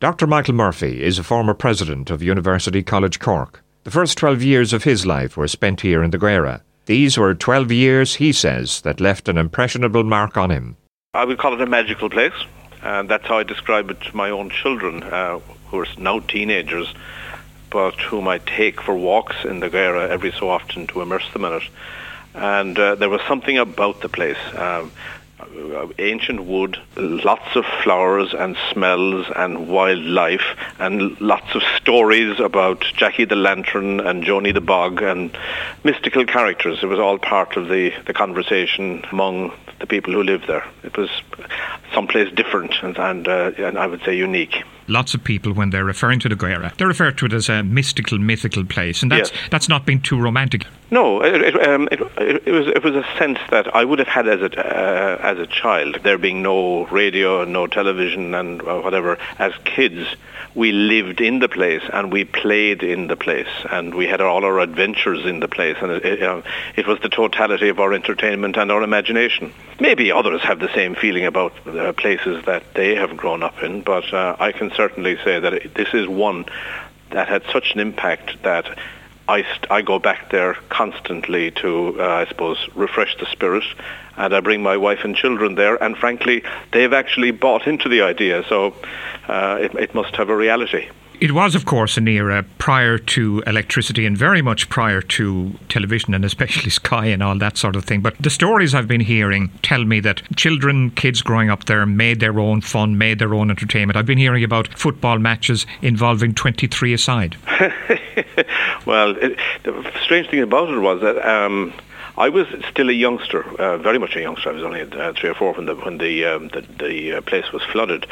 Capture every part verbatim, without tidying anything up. Doctor Michael Murphy is a former president of University College Cork. The first twelve years of his life were spent here in the Gearagh. These were twelve years, he says, that left an impressionable mark on him. I would call it a magical place, and that's how I describe it to my own children, uh, who are now teenagers, but whom I take for walks in the Gearagh every so often to immerse them in it. And uh, there was something about the place. Um, ancient wood, lots of flowers and smells and wildlife, and lots of stories about Jackie the Lantern and Johnny the Bog and mystical characters. It was all part of the, the conversation among the people who lived there. It was someplace different and, and, uh, and I would say unique. Lots of people, when they're referring to the Gearagh, they refer to it as a mystical, mythical place, and that's yes. that's not been too romantic. No, it, it, um, it, it was it was a sense that I would have had as a uh, as a child. There being no radio, no television, and whatever. As kids, we lived in the place and we played in the place, and we had all our adventures in the place, and it, it, uh, it was the totality of our entertainment and our imagination. Maybe others have the same feeling about uh, places that they have grown up in, but uh, I can certainly say that it, this is one that had such an impact that I, st- I go back there constantly to, uh, I suppose, refresh the spirit, and I bring my wife and children there, and frankly, they've actually bought into the idea, so uh, it, it must have a reality. It was, of course, an era prior to electricity and very much prior to television and especially Sky and all that sort of thing. But the stories I've been hearing tell me that children, kids growing up there made their own fun, made their own entertainment. I've been hearing about football matches involving twenty-three a side. Well, it, the strange thing about it was that um, I was still a youngster, uh, very much a youngster. I was only uh, three or four when the when the um, the, the uh, place was flooded.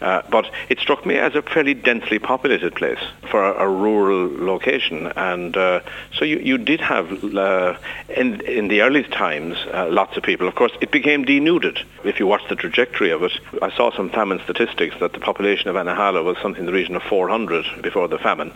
Uh, but it struck me as a fairly densely populated place for a, a rural location, and uh, so you, you did have uh, in in the early times uh, lots of people. Of course, it became denuded. If you watch the trajectory of it, I saw some famine statistics that the population of Anahala was something in the region of four hundred before the famine,